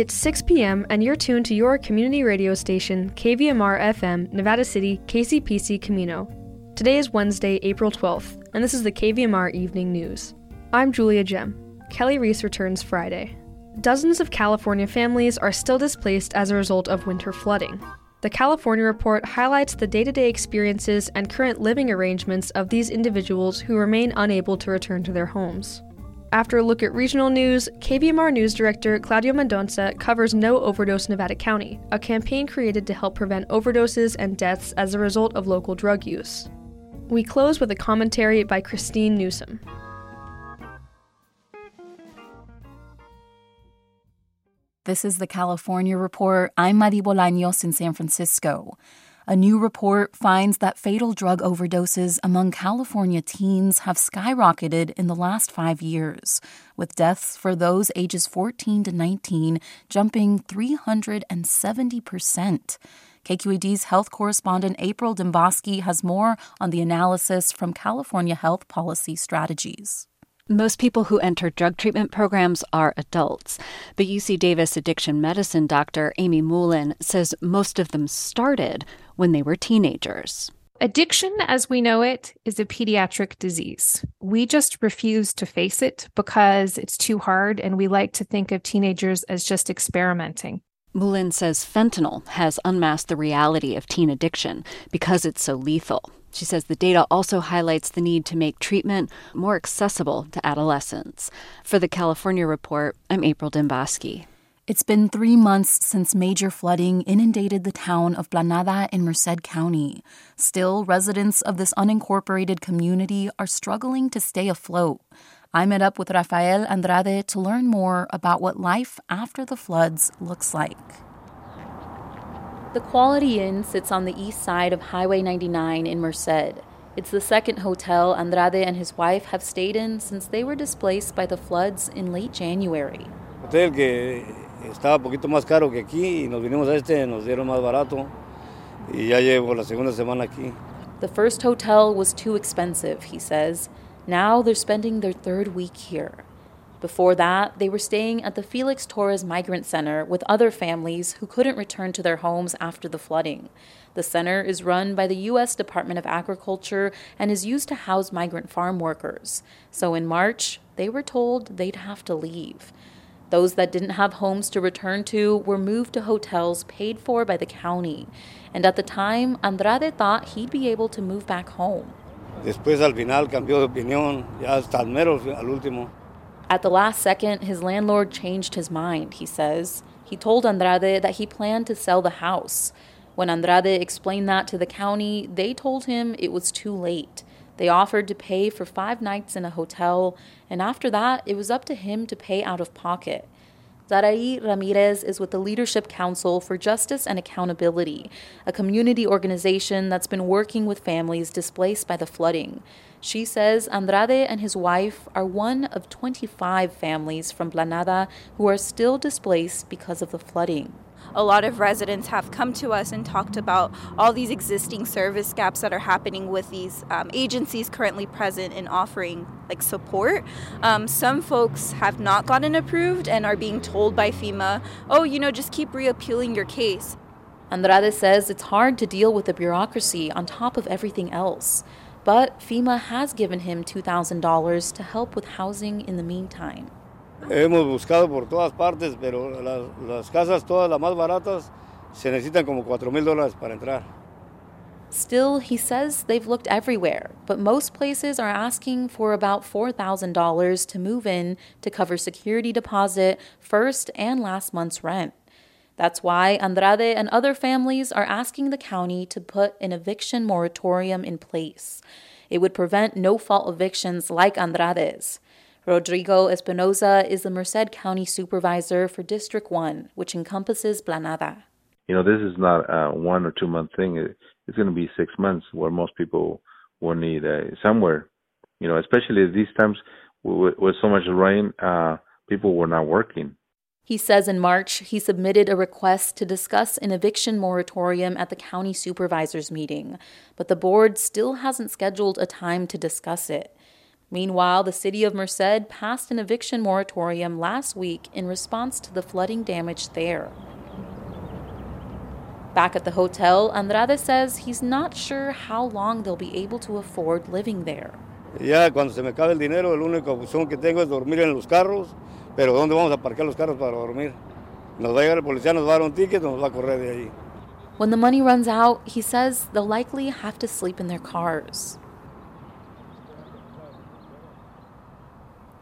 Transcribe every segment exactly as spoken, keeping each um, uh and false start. It's six p.m. and you're tuned to your community radio station, K V M R F M, Nevada City, K C P C Camino. Today is Wednesday, April twelfth, and this is the K V M R Evening News. I'm Julia Jem. Kelly Reese returns Friday. Dozens of California families are still displaced as a result of winter flooding. The California Report highlights the day-to-day experiences and current living arrangements of these individuals who remain unable to return to their homes. After a look at regional news, K V M R News Director Cláudio Mendonça covers Know Overdose Nevada County, a campaign created to help prevent overdoses and deaths as a result of local drug use. We close with a commentary by Christine Newsom. This is the California Report. I'm Mari Bolaños in San Francisco. A new report finds that fatal drug overdoses among California teens have skyrocketed in the last five years, with deaths for those ages fourteen to nineteen jumping three hundred seventy percent. K Q E D's health correspondent April Dembosky has more on the analysis from California Health Policy Strategies. Most people who enter drug treatment programs are adults, but U C Davis addiction medicine doctor Amy Moulin says most of them started when they were teenagers. Addiction, as we know it, is a pediatric disease. We just refuse to face it because it's too hard, and we like to think of teenagers as just experimenting. Moulin says fentanyl has unmasked the reality of teen addiction because it's so lethal. She says the data also highlights the need to make treatment more accessible to adolescents. For the California Report, I'm April Dembosky. It's been three months since major flooding inundated the town of Planada in Merced County. Still, residents of this unincorporated community are struggling to stay afloat. I met up with Rafael Andrade to learn more about what life after the floods looks like. The Quality Inn sits on the east side of Highway ninety-nine in Merced. It's the second hotel Andrade and his wife have stayed in since they were displaced by the floods in late January. Hotel que estaba un poquito más caro que aquí y nos vinimos a este nos dieron más barato y ya llevo la segunda semana aquí. The first hotel was too expensive, he says. Now they're spending their third week here. Before that, they were staying at the Felix Torres Migrant Center with other families who couldn't return to their homes after the flooding. The center is run by the U S Department of Agriculture and is used to house migrant farm workers. So in March, they were told they'd have to leave. Those that didn't have homes to return to were moved to hotels paid for by the county. And at the time, Andrade thought he'd be able to move back home. Después al final cambió de opinión, ya hasta el mero al último. At the last second, his landlord changed his mind, he says. He told Andrade that he planned to sell the house. When Andrade explained that to the county, they told him it was too late. They offered to pay for five nights in a hotel, and after that, it was up to him to pay out of pocket. Zarayi Ramirez is with the Leadership Council for Justice and Accountability, a community organization that's been working with families displaced by the flooding. She says Andrade and his wife are one of twenty-five families from Planada who are still displaced because of the flooding. A lot of residents have come to us and talked about all these existing service gaps that are happening with these um, agencies currently present in offering like support. Um, some folks have not gotten approved and are being told by FEMA, oh, you know, just keep reappealing your case. Andrade says it's hard to deal with the bureaucracy on top of everything else, but FEMA has given him two thousand dollars to help with housing in the meantime. Hemos buscado por todas partes, pero las, las casas todas las más baratas se necesitan como cuatro mil dólares para entrar. Still, he says they've looked everywhere, but most places are asking for about four thousand dollars to move in to cover security deposit, first and last month's rent. That's why Andrade and other families are asking the county to put an eviction moratorium in place. It would prevent no-fault evictions like Andrade's. Rodrigo Espinoza is the Merced County Supervisor for District one, which encompasses Planada. You know, this is not a one or two month thing. It's going to be six months where most people will need uh, somewhere. You know, especially these times with, with so much rain, uh, people were not working. He says in March, he submitted a request to discuss an eviction moratorium at the county supervisors meeting, but the board still hasn't scheduled a time to discuss it. Meanwhile, the city of Merced passed an eviction moratorium last week in response to the flooding damage there. Back at the hotel, Andrade says he's not sure how long they'll be able to afford living there. Ya cuando se me acabe el dinero, la única opción que tengo es dormir en los carros, pero ¿dónde vamos a parquear los carros para dormir? Nos va a llegar el policía, nos va a dar un ticket, nos va a correr de ahí. When the money runs out, he says they'll likely have to sleep in their cars.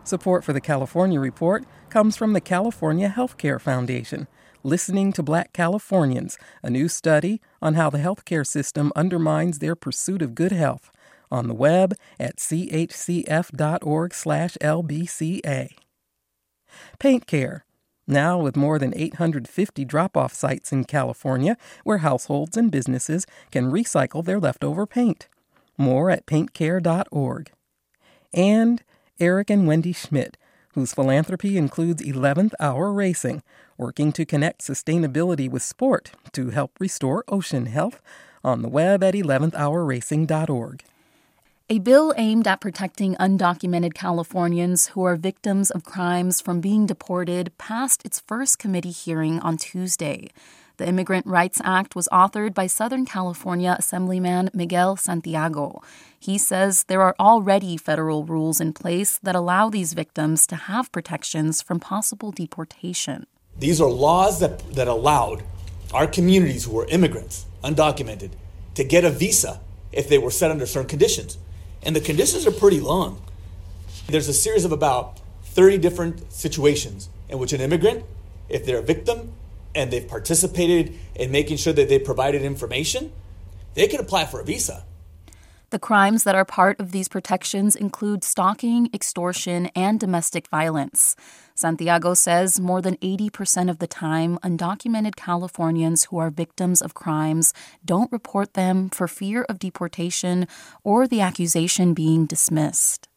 Support for the California Report comes from the California Healthcare Foundation, listening to Black Californians, a new study on how the healthcare system undermines their pursuit of good health, on the web at c h c f dot org slash l b c a. Paint Care, now with more than eight hundred fifty drop-off sites in California where households and businesses can recycle their leftover paint. More at paint care dot org. And Eric and Wendy Schmidt, whose philanthropy includes eleventh Hour Racing, working to connect sustainability with sport to help restore ocean health, on the web at eleventh hour racing dot org. A bill aimed at protecting undocumented Californians who are victims of crimes from being deported passed its first committee hearing on Tuesday. The Immigrant Rights Act was authored by Southern California Assemblyman Miguel Santiago. He says there are already federal rules in place that allow these victims to have protections from possible deportation. These are laws that, that allowed our communities who were immigrants, undocumented, to get a visa if they were set under certain conditions. And the conditions are pretty long. There's a series of about thirty different situations in which an immigrant, if they're a victim and they've participated in making sure that they provided information, they can apply for a visa. The crimes that are part of these protections include stalking, extortion, and domestic violence. Santiago says more than eighty percent of the time, undocumented Californians who are victims of crimes don't report them for fear of deportation or the accusation being dismissed.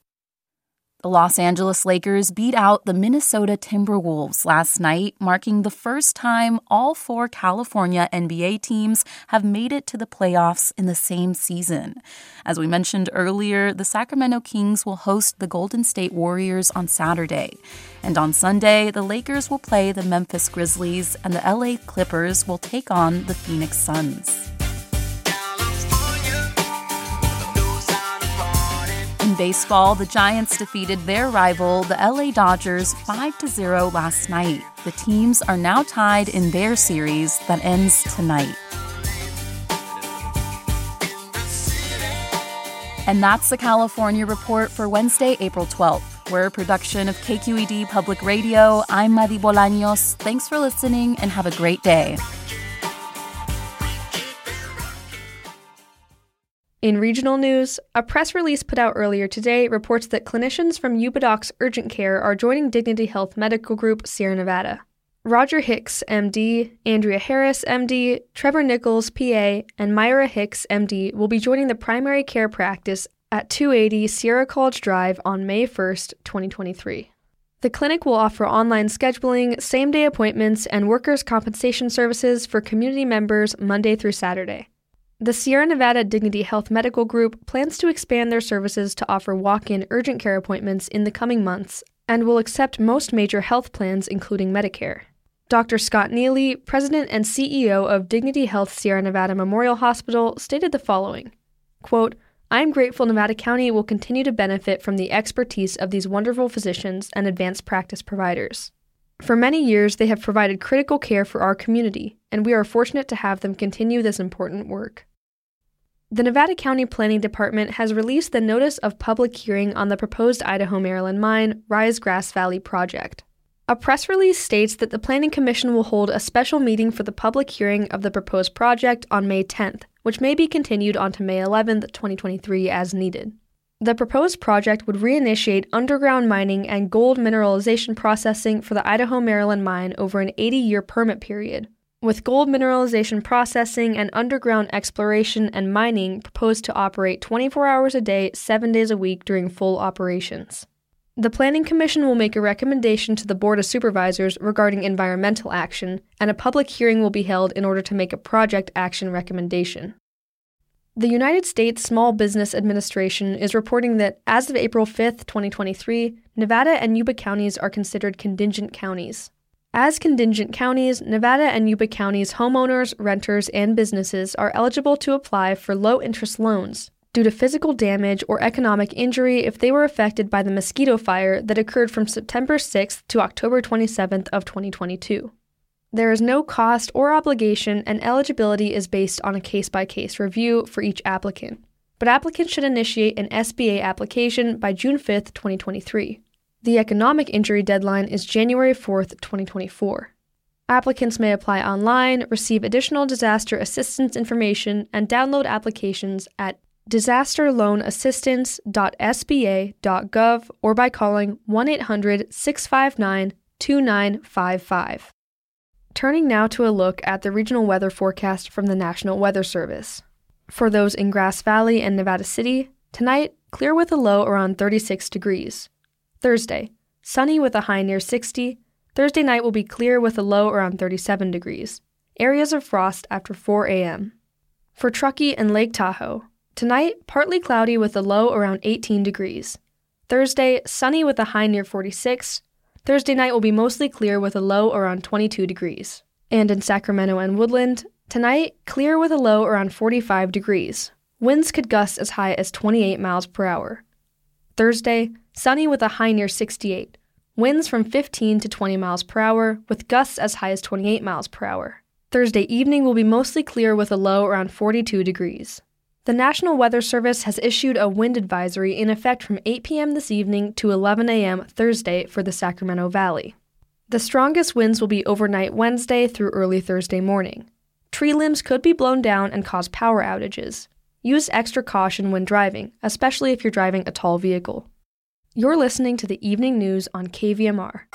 The Los Angeles Lakers beat out the Minnesota Timberwolves last night, marking the first time all four California N B A teams have made it to the playoffs in the same season. As we mentioned earlier, the Sacramento Kings will host the Golden State Warriors on Saturday. And on Sunday, the Lakers will play the Memphis Grizzlies and the L A Clippers will take on the Phoenix Suns. In baseball, the Giants defeated their rival, the L A Dodgers, five to zero last night. The teams are now tied in their series that ends tonight. And that's the California Report for Wednesday, April twelfth. We're a production of K Q E D Public Radio. I'm Mari Bolaños. Thanks for listening and have a great day. In regional news, a press release put out earlier today reports that clinicians from Upadocs Urgent Care are joining Dignity Health Medical Group Sierra Nevada. Roger Hicks, M D, Andrea Harris, M D, Trevor Nichols, P A, and Myra Hicks, M D, will be joining the primary care practice at two eighty Sierra College Drive on May first, twenty twenty-three. The clinic will offer online scheduling, same-day appointments, and workers' compensation services for community members Monday through Saturday. The Sierra Nevada Dignity Health Medical Group plans to expand their services to offer walk-in urgent care appointments in the coming months and will accept most major health plans, including Medicare. Doctor Scott Neely, president and C E O of Dignity Health Sierra Nevada Memorial Hospital, stated the following, quote, "I am grateful Nevada County will continue to benefit from the expertise of these wonderful physicians and advanced practice providers. For many years, they have provided critical care for our community, and we are fortunate to have them continue this important work." The Nevada County Planning Department has released the Notice of Public Hearing on the proposed Idaho-Maryland Mine Rise Grass Valley project. A press release states that the Planning Commission will hold a special meeting for the public hearing of the proposed project on May tenth, which may be continued onto May eleventh, twenty twenty-three as needed. The proposed project would reinitiate underground mining and gold mineralization processing for the Idaho-Maryland Mine over an eighty-year permit period, with gold mineralization processing and underground exploration and mining proposed to operate twenty-four hours a day, seven days a week during full operations. The Planning Commission will make a recommendation to the Board of Supervisors regarding environmental action, and a public hearing will be held in order to make a project action recommendation. The United States Small Business Administration is reporting that as of April fifth, twenty twenty-three, Nevada and Yuba counties are considered contingent counties. As contingent counties, Nevada and Yuba counties' homeowners, renters, and businesses are eligible to apply for low-interest loans due to physical damage or economic injury if they were affected by the Mosquito Fire that occurred from September sixth to October twenty-seventh of twenty twenty-two. There is no cost or obligation, and eligibility is based on a case-by-case review for each applicant. But applicants should initiate an S B A application by June fifth, twenty twenty-three. The economic injury deadline is January fourth, twenty twenty-four. Applicants may apply online, receive additional disaster assistance information, and download applications at disaster loan assistance dot s b a dot gov or by calling one eight hundred, six five nine, two nine five five. Turning now to a look at the regional weather forecast from the National Weather Service. For those in Grass Valley and Nevada City, tonight, clear with a low around thirty-six degrees. Thursday, sunny with a high near sixty. Thursday night will be clear with a low around thirty-seven degrees. Areas of frost after four a.m. For Truckee and Lake Tahoe, tonight, partly cloudy with a low around eighteen degrees. Thursday, sunny with a high near forty-six. Thursday night will be mostly clear with a low around twenty-two degrees. And in Sacramento and Woodland, tonight, clear with a low around forty-five degrees. Winds could gust as high as twenty-eight miles per hour. Thursday, sunny with a high near sixty-eight. Winds from fifteen to twenty miles per hour, with gusts as high as twenty-eight miles per hour. Thursday evening will be mostly clear with a low around forty-two degrees. The National Weather Service has issued a wind advisory in effect from eight p.m. this evening to eleven a.m. Thursday for the Sacramento Valley. The strongest winds will be overnight Wednesday through early Thursday morning. Tree limbs could be blown down and cause power outages. Use extra caution when driving, especially if you're driving a tall vehicle. You're listening to the evening news on K V M R.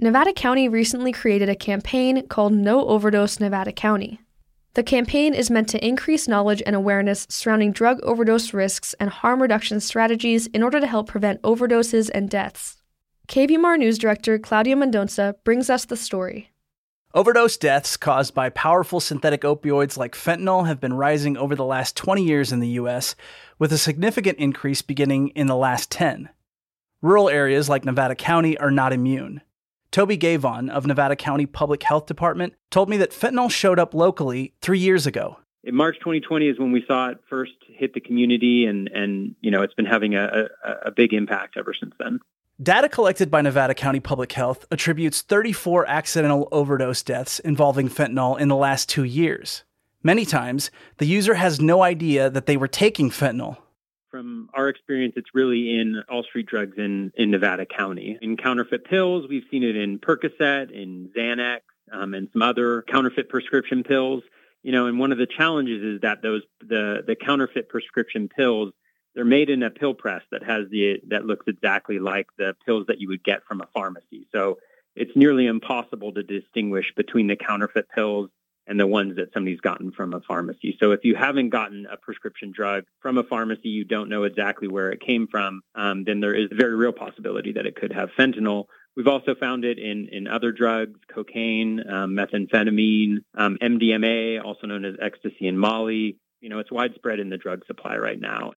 Nevada County recently created a campaign called Know Overdose Nevada County. The campaign is meant to increase knowledge and awareness surrounding drug overdose risks and harm reduction strategies in order to help prevent overdoses and deaths. K V M R News Director Cláudio Mendonça brings us the story. Overdose deaths caused by powerful synthetic opioids like fentanyl have been rising over the last twenty years in the U S, with a significant increase beginning in the last ten. Rural areas like Nevada County are not immune. Toby Gavon of Nevada County Public Health Department told me that fentanyl showed up locally three years ago. In March twenty twenty is when we saw it first hit the community, and, and you know, it's been having a, a, a big impact ever since then. Data collected by Nevada County Public Health attributes thirty-four accidental overdose deaths involving fentanyl in the last two years. Many times, the user has no idea that they were taking fentanyl. From our experience, it's really in all street drugs in, in Nevada County. In counterfeit pills, we've seen it in Percocet, in Xanax, um, and some other counterfeit prescription pills. You know, and one of the challenges is that those the, the counterfeit prescription pills, they're made in a pill press that has the that looks exactly like the pills that you would get from a pharmacy. So it's nearly impossible to distinguish between the counterfeit pills and the ones that somebody's gotten from a pharmacy. So if you haven't gotten a prescription drug from a pharmacy, you don't know exactly where it came from, um, then there is a very real possibility that it could have fentanyl. We've also found it in, in other drugs, cocaine, um, methamphetamine, um, M D M A, also known as ecstasy and Molly. You know, it's widespread in the drug supply right now.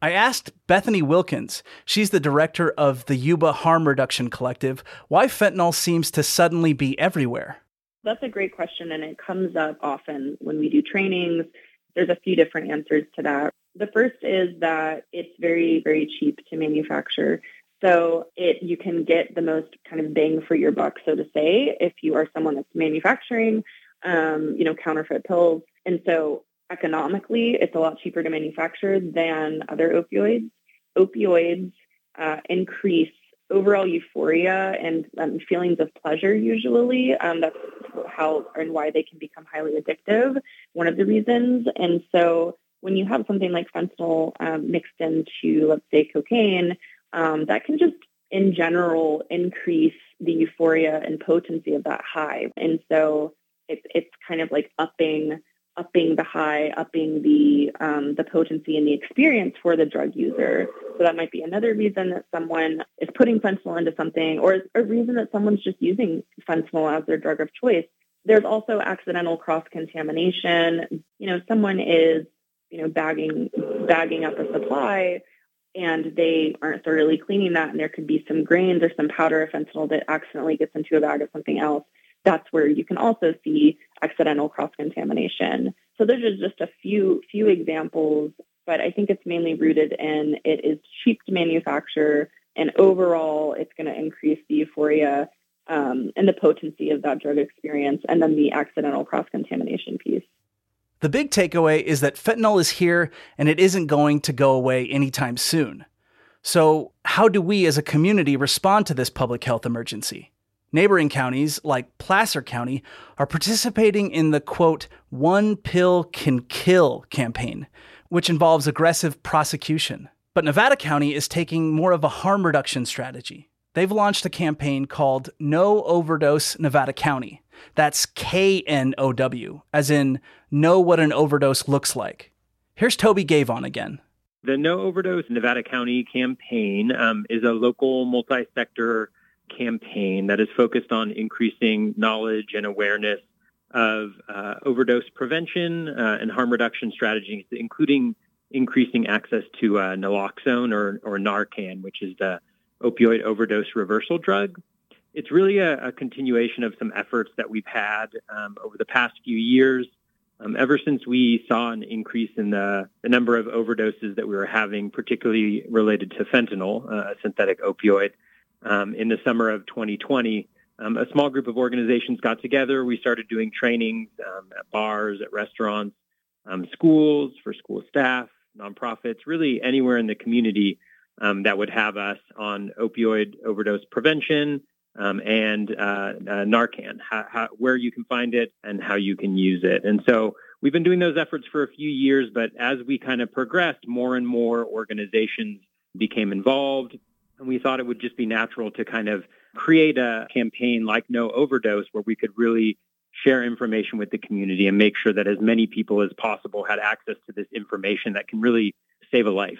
I asked Bethany Wilkins, she's the director of the Yuba Harm Reduction Collective, why fentanyl seems to suddenly be everywhere. That's a great question, and it comes up often when we do trainings. There's a few different answers to that. The first is that it's very, very cheap to manufacture. So it you can get the most kind of bang for your buck, so to say, if you are someone that's manufacturing, um, you know, counterfeit pills. And so economically, it's a lot cheaper to manufacture than other opioids. Opioids uh, increase overall euphoria and um, feelings of pleasure usually. Um, that's how and why they can become highly addictive, one of the reasons. And so when you have something like fentanyl um, mixed into, let's say, cocaine, um, that can just, in general, increase the euphoria and potency of that high. And so it, it's kind of like upping upping the high, upping the um, the potency and the experience for the drug user. So that might be another reason that someone is putting fentanyl into something, or a reason that someone's just using fentanyl as their drug of choice. There's also accidental cross-contamination. You know, someone is, you know, bagging bagging up a supply, and they aren't thoroughly cleaning that, and there could be some grains or some powder of fentanyl that accidentally gets into a bag of something else. That's where you can also see accidental cross-contamination. So those are just a few few examples, but I think it's mainly rooted in it is cheap to manufacture, and overall it's going to increase the euphoria um, and the potency of that drug experience, and then the accidental cross-contamination piece. The big takeaway is that fentanyl is here and it isn't going to go away anytime soon. So how do we as a community respond to this public health emergency? Neighboring counties, like Placer County, are participating in the, quote, one pill can kill campaign, which involves aggressive prosecution. But Nevada County is taking more of a harm reduction strategy. They've launched a campaign called Know Overdose Nevada County. That's K N O W, as in know what an overdose looks like. Here's Toby Gavon again. The Know Overdose Nevada County campaign um, is a local multi-sector campaign that is focused on increasing knowledge and awareness of uh, overdose prevention uh, and harm reduction strategies, including increasing access to uh, naloxone or, or Narcan, which is the opioid overdose reversal drug. It's really a, a continuation of some efforts that we've had um, over the past few years, um, ever since we saw an increase in the, the number of overdoses that we were having, particularly related to fentanyl, uh, a synthetic opioid. Um, in the summer of twenty twenty, um, a small group of organizations got together. We started doing trainings um, at bars, at restaurants, um, schools, for school staff, nonprofits, really anywhere in the community um, that would have us on opioid overdose prevention um, and uh, uh, Narcan, how, how, where you can find it and how you can use it. And so we've been doing those efforts for a few years, but as we kind of progressed, more and more organizations became involved. And we thought it would just be natural to kind of create a campaign like No Overdose, where we could really share information with the community and make sure that as many people as possible had access to this information that can really save a life.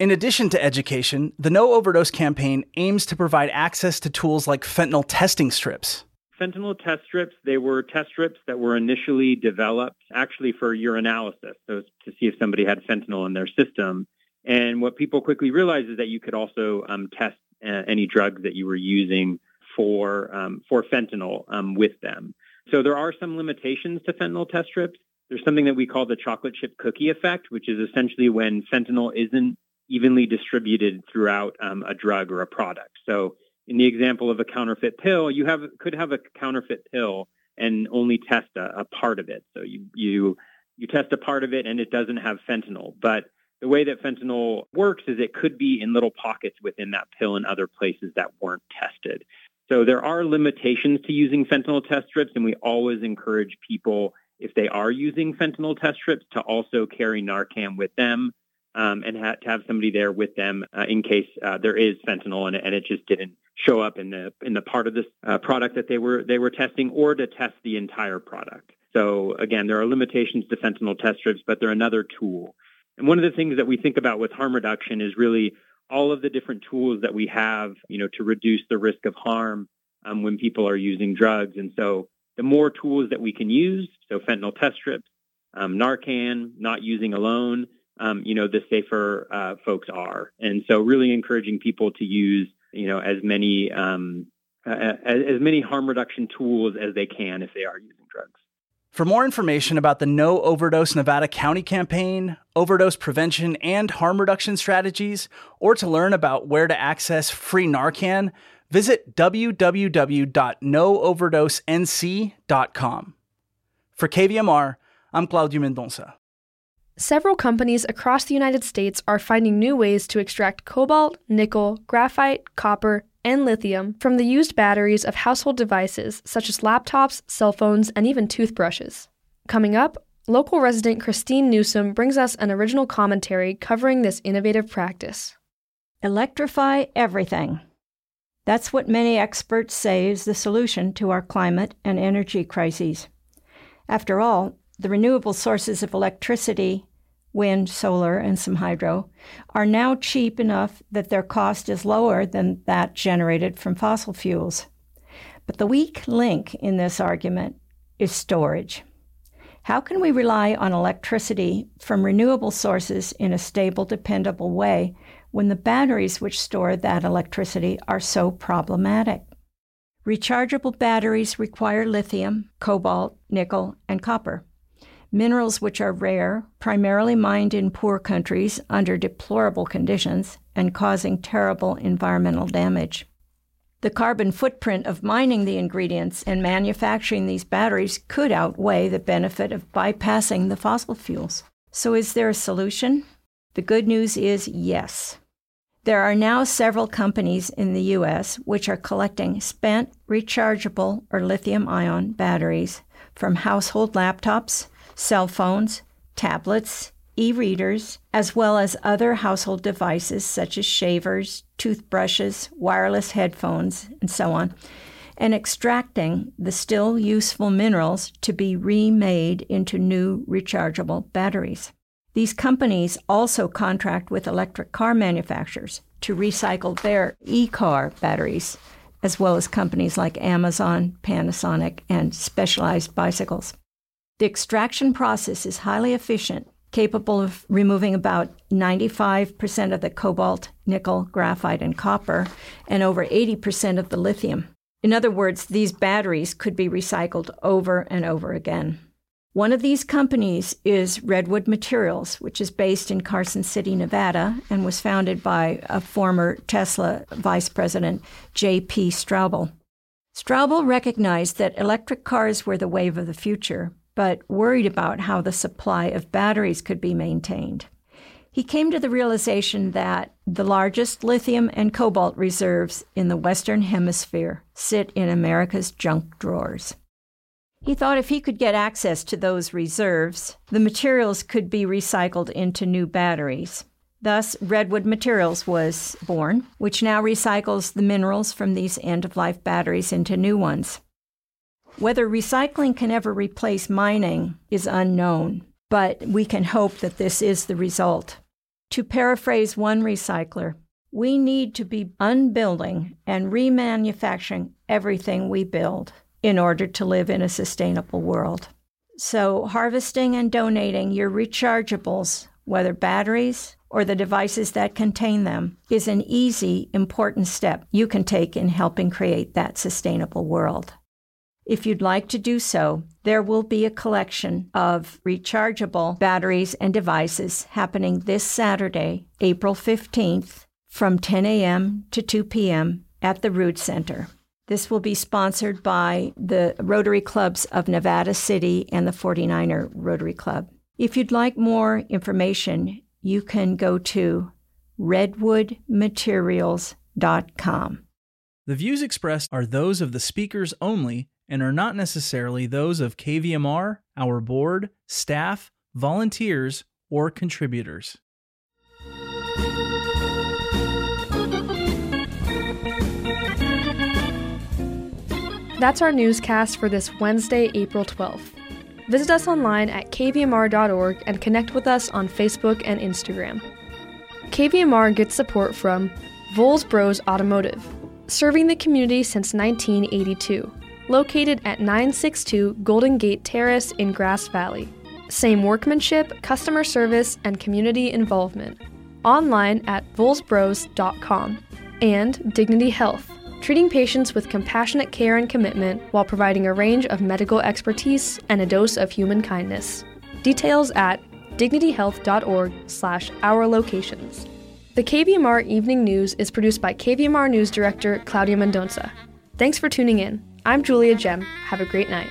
In addition to education, the No Overdose campaign aims to provide access to tools like fentanyl testing strips. Fentanyl test strips, they were test strips that were initially developed actually for urinalysis, so to see if somebody had fentanyl in their system. And what people quickly realized is that you could also um, test uh, any drugs that you were using for um, for fentanyl um, with them. So there are some limitations to fentanyl test strips. There's something that we call the chocolate chip cookie effect, which is essentially when fentanyl isn't evenly distributed throughout um, a drug or a product. So in the example of a counterfeit pill, you have could have a counterfeit pill and only test a, a part of it. So you, you you test a part of it and it doesn't have fentanyl, but the way that fentanyl works is it could be in little pockets within that pill and other places that weren't tested. So there are limitations to using fentanyl test strips, and we always encourage people, if they are using fentanyl test strips, to also carry Narcan with them um, and ha- to have somebody there with them uh, in case uh, there is fentanyl in it and it just didn't show up in the in the part of this uh, product that they were they were testing, or to test the entire product. So again, there are limitations to fentanyl test strips, but they're another tool. And one of the things that we think about with harm reduction is really all of the different tools that we have, you know, to reduce the risk of harm um, when people are using drugs. And so the more tools that we can use, so fentanyl test strips, um, Narcan, not using alone, um, you know, the safer uh, folks are. And so really encouraging people to use, you know, as many um, uh, as, as many harm reduction tools as they can if they are using drugs. For more information about the No Overdose Nevada County campaign, overdose prevention and harm reduction strategies, or to learn about where to access free Narcan, visit w w w dot no overdose n c dot com. For K V M R, I'm Cláudio Mendonça. Several companies across the United States are finding new ways to extract cobalt, nickel, graphite, copper, and lithium from the used batteries of household devices such as laptops, cell phones, and even toothbrushes. Coming up, local resident Christine Newsom brings us an original commentary covering this innovative practice. Electrify everything. That's what many experts say is the solution to our climate and energy crises. After all, the renewable sources of electricity, wind, solar, and some hydro, are now cheap enough that their cost is lower than that generated from fossil fuels. But the weak link in this argument is storage. How can we rely on electricity from renewable sources in a stable, dependable way when the batteries which store that electricity are so problematic? Rechargeable batteries require lithium, cobalt, nickel, and copper, minerals which are rare, primarily mined in poor countries under deplorable conditions and causing terrible environmental damage. The carbon footprint of mining the ingredients and manufacturing these batteries could outweigh the benefit of bypassing the fossil fuels. So is there a solution? The good news is yes. There are now several companies in the U S which are collecting spent, rechargeable, or lithium-ion batteries from household laptops, cell phones, tablets, e-readers, as well as other household devices such as shavers, toothbrushes, wireless headphones, and so on, and extracting the still useful minerals to be remade into new rechargeable batteries. These companies also contract with electric car manufacturers to recycle their e-car batteries, as well as companies like Amazon, Panasonic, and Specialized Bicycles. The extraction process is highly efficient, capable of removing about ninety-five percent of the cobalt, nickel, graphite, and copper, and over eighty percent of the lithium. In other words, these batteries could be recycled over and over again. One of these companies is Redwood Materials, which is based in Carson City, Nevada, and was founded by a former Tesla vice president, J P Straubel. Straubel recognized that electric cars were the wave of the future, but worried about how the supply of batteries could be maintained. He came to the realization that the largest lithium and cobalt reserves in the Western Hemisphere sit in America's junk drawers. He thought if he could get access to those reserves, the materials could be recycled into new batteries. Thus, Redwood Materials was born, which now recycles the minerals from these end-of-life batteries into new ones. Whether recycling can ever replace mining is unknown, but we can hope that this is the result. To paraphrase one recycler, we need to be unbuilding and remanufacturing everything we build in order to live in a sustainable world. So harvesting and donating your rechargeables, whether batteries or the devices that contain them, is an easy, important step you can take in helping create that sustainable world. If you'd like to do so, there will be a collection of rechargeable batteries and devices happening this Saturday, April fifteenth, from ten a.m. to two p.m. at the Rood Center. This will be sponsored by the Rotary Clubs of Nevada City and the forty-niner Rotary Club. If you'd like more information, you can go to redwood materials dot com. The views expressed are those of the speakers only and are not necessarily those of K V M R, our board, staff, volunteers, or contributors. That's our newscast for this Wednesday, April twelfth. Visit us online at k v m r dot org and connect with us on Facebook and Instagram. K V M R gets support from Vols Bros Automotive, serving the community since nineteen eighty-two. Located at nine sixty-two Golden Gate Terrace in Grass Valley. Same workmanship, customer service, and community involvement. Online at vols bros dot com. And Dignity Health, treating patients with compassionate care and commitment while providing a range of medical expertise and a dose of human kindness. Details at dignity health dot org slash our locations. The K V M R Evening News is produced by K V M R News Director Cláudio Mendonça. Thanks for tuning in. I'm Julia Jem. Have a great night.